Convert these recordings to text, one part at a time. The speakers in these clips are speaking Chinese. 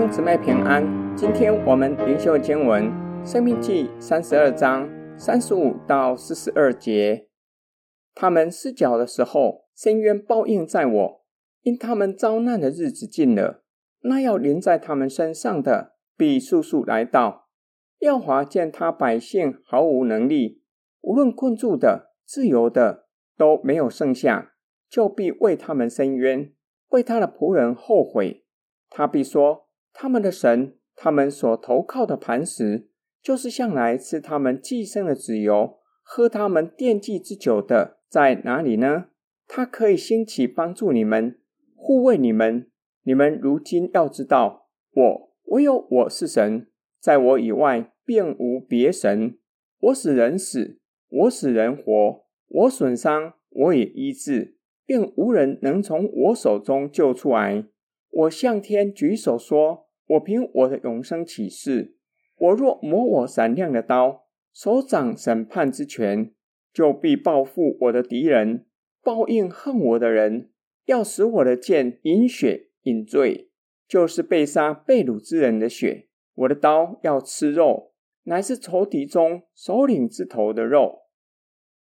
兄姊妹平安，今天我们灵修经文《申命记》32章35到42节。他们失脚的时候，深渊报应在我，因他们遭难的日子近了，那要临在他们身上的必速速来到。耶和华见他百姓毫无能力，无论困住的、自由的，都没有剩下，就必为他们伸冤，为他的仆人后悔。他必说，他们的神，他们所投靠的磐石，就是向来吃他们寄生的脂油，喝他们奠祭之酒的，在哪里呢？他可以兴起帮助你们，护卫你们。你们如今要知道，我唯有我是神，在我以外并无别神。我使人死，我使人活，我损伤，我也医治，并无人能从我手中救出来。我向天举手说，我凭我的永生起誓，我若磨我闪亮的刀，手掌审判之权，就必报复我的敌人，报应恨我的人，要使我的剑饮血饮醉，就是被杀被掳之人的血。我的刀要吃肉，乃是仇敌中首领之头的肉。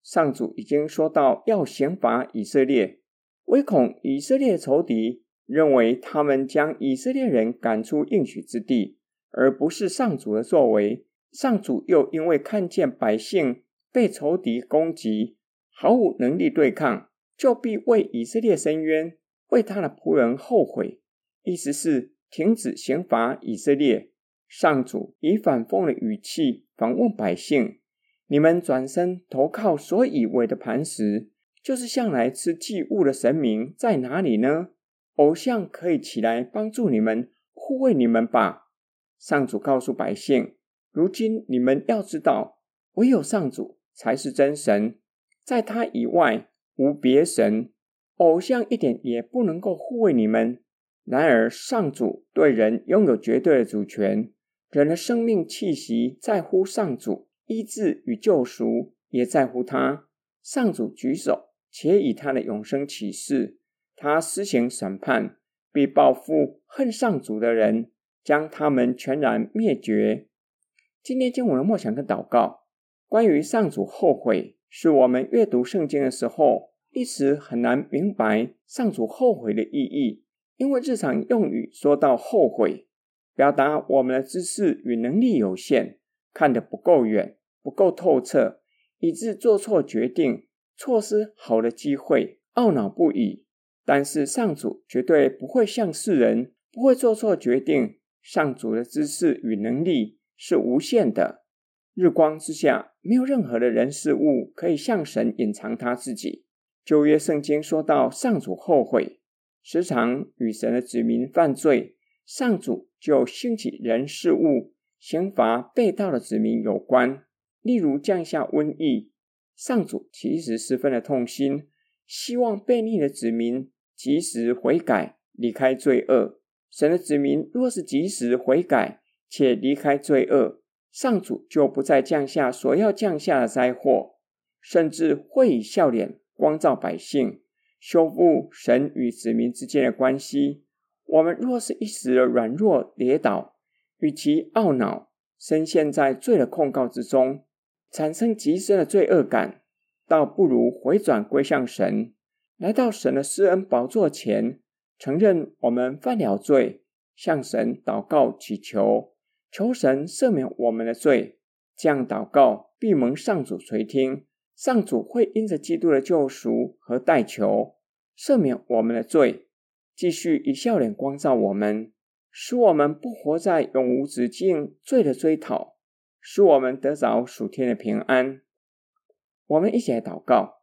上主已经说到要刑罚以色列，唯恐以色列仇敌认为他们将以色列人赶出应许之地，而不是上主的作为。上主又因为看见百姓被仇敌攻击，毫无能力对抗，就必为以色列伸冤，为他的仆人后悔。意思是停止刑罚以色列。上主以反讽的语气反问百姓，你们转身投靠所以为的磐石，就是向来吃祭物的神明，在哪里呢？偶像可以起来帮助你们，护卫你们吧。上主告诉百姓，如今你们要知道，唯有上主才是真神，在他以外无别神，偶像一点也不能够护卫你们。然而上主对人拥有绝对的主权，人的生命气息在乎上主，医治与救赎也在乎他。上主举手，且以他的永生起誓，他施行审判，必报复恨上主的人，将他们全然灭绝。今天经文的默想跟祷告，关于上主后悔，是我们阅读圣经的时候一时很难明白上主后悔的意义，因为日常用语说到后悔，表达我们的知识与能力有限，看得不够远，不够透彻，以致做错决定，错失好的机会，懊恼不已。但是上主绝对不会像世人，不会做错决定。上主的知识与能力是无限的，日光之下没有任何的人事物可以向神隐藏他自己。旧约圣经说到上主后悔，时常与神的子民犯罪，上主就兴起人事物刑罚被盗的子民有关，例如降下瘟疫。上主其实十分的痛心，希望悖逆的子民及时悔改，离开罪恶。神的子民若是及时悔改且离开罪恶，上主就不再降下所要降下的灾祸，甚至会以笑脸光照百姓，修复神与子民之间的关系。我们若是一时的软弱跌倒，与其懊恼深陷在罪的控告之中，产生极深的罪恶感，倒不如回转归向神，来到神的施恩宝座前，承认我们犯了罪，向神祷告祈求，求神赦免我们的罪。这样祷告必蒙上主垂听，上主会因着基督的救赎和代求，赦免我们的罪，继续以笑脸光照我们，使我们不活在永无止境罪的追讨，使我们得着属天的平安。我们一起来祷告。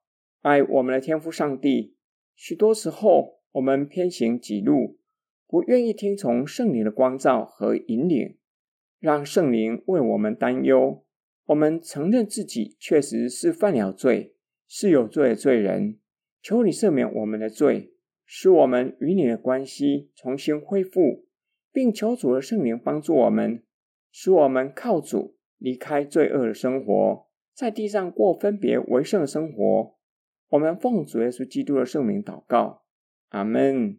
爱我们的天父上帝，许多时候我们偏行己路，不愿意听从圣灵的光照和引领，让圣灵为我们担忧。我们承认自己确实是犯了罪，是有罪的罪人，求你赦免我们的罪，使我们与你的关系重新恢复，并求主的圣灵帮助我们，使我们靠主离开罪恶的生活，在地上过分别为圣的生活。我们奉主耶稣基督的圣名祷告，阿们。